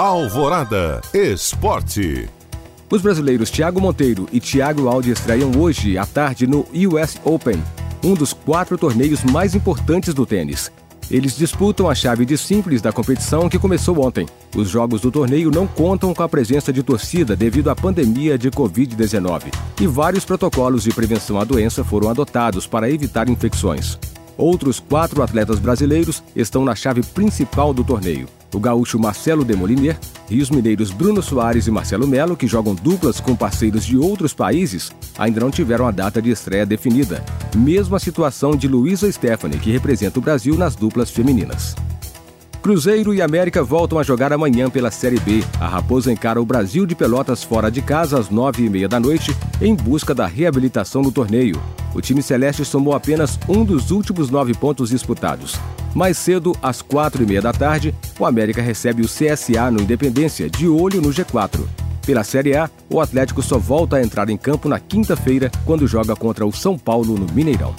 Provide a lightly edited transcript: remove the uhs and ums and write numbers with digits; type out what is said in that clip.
Alvorada Esporte. Os brasileiros Thiago Monteiro e Thiago Aldi estreiam hoje à tarde no US Open, um dos 4 torneios mais importantes do tênis. Eles disputam a chave de simples da competição que começou ontem. Os jogos do torneio não contam com a presença de torcida devido à pandemia de Covid-19 e vários protocolos de prevenção à doença foram adotados para evitar infecções. Outros 4 atletas brasileiros estão na chave principal do torneio. O gaúcho Marcelo Demoliner e os mineiros Bruno Soares e Marcelo Melo, que jogam duplas com parceiros de outros países, ainda não tiveram a data de estreia definida. Mesma situação de Luísa Stefani, que representa o Brasil nas duplas femininas. Cruzeiro e América voltam a jogar amanhã pela Série B. A Raposa encara o Brasil de Pelotas fora de casa às 21h30 em busca da reabilitação do torneio. O time Celeste somou apenas um dos últimos 9 pontos disputados. Mais cedo, às 16h30, o América recebe o CSA no Independência, de olho no G4. Pela Série A, o Atlético só volta a entrar em campo na quinta-feira, quando joga contra o São Paulo no Mineirão.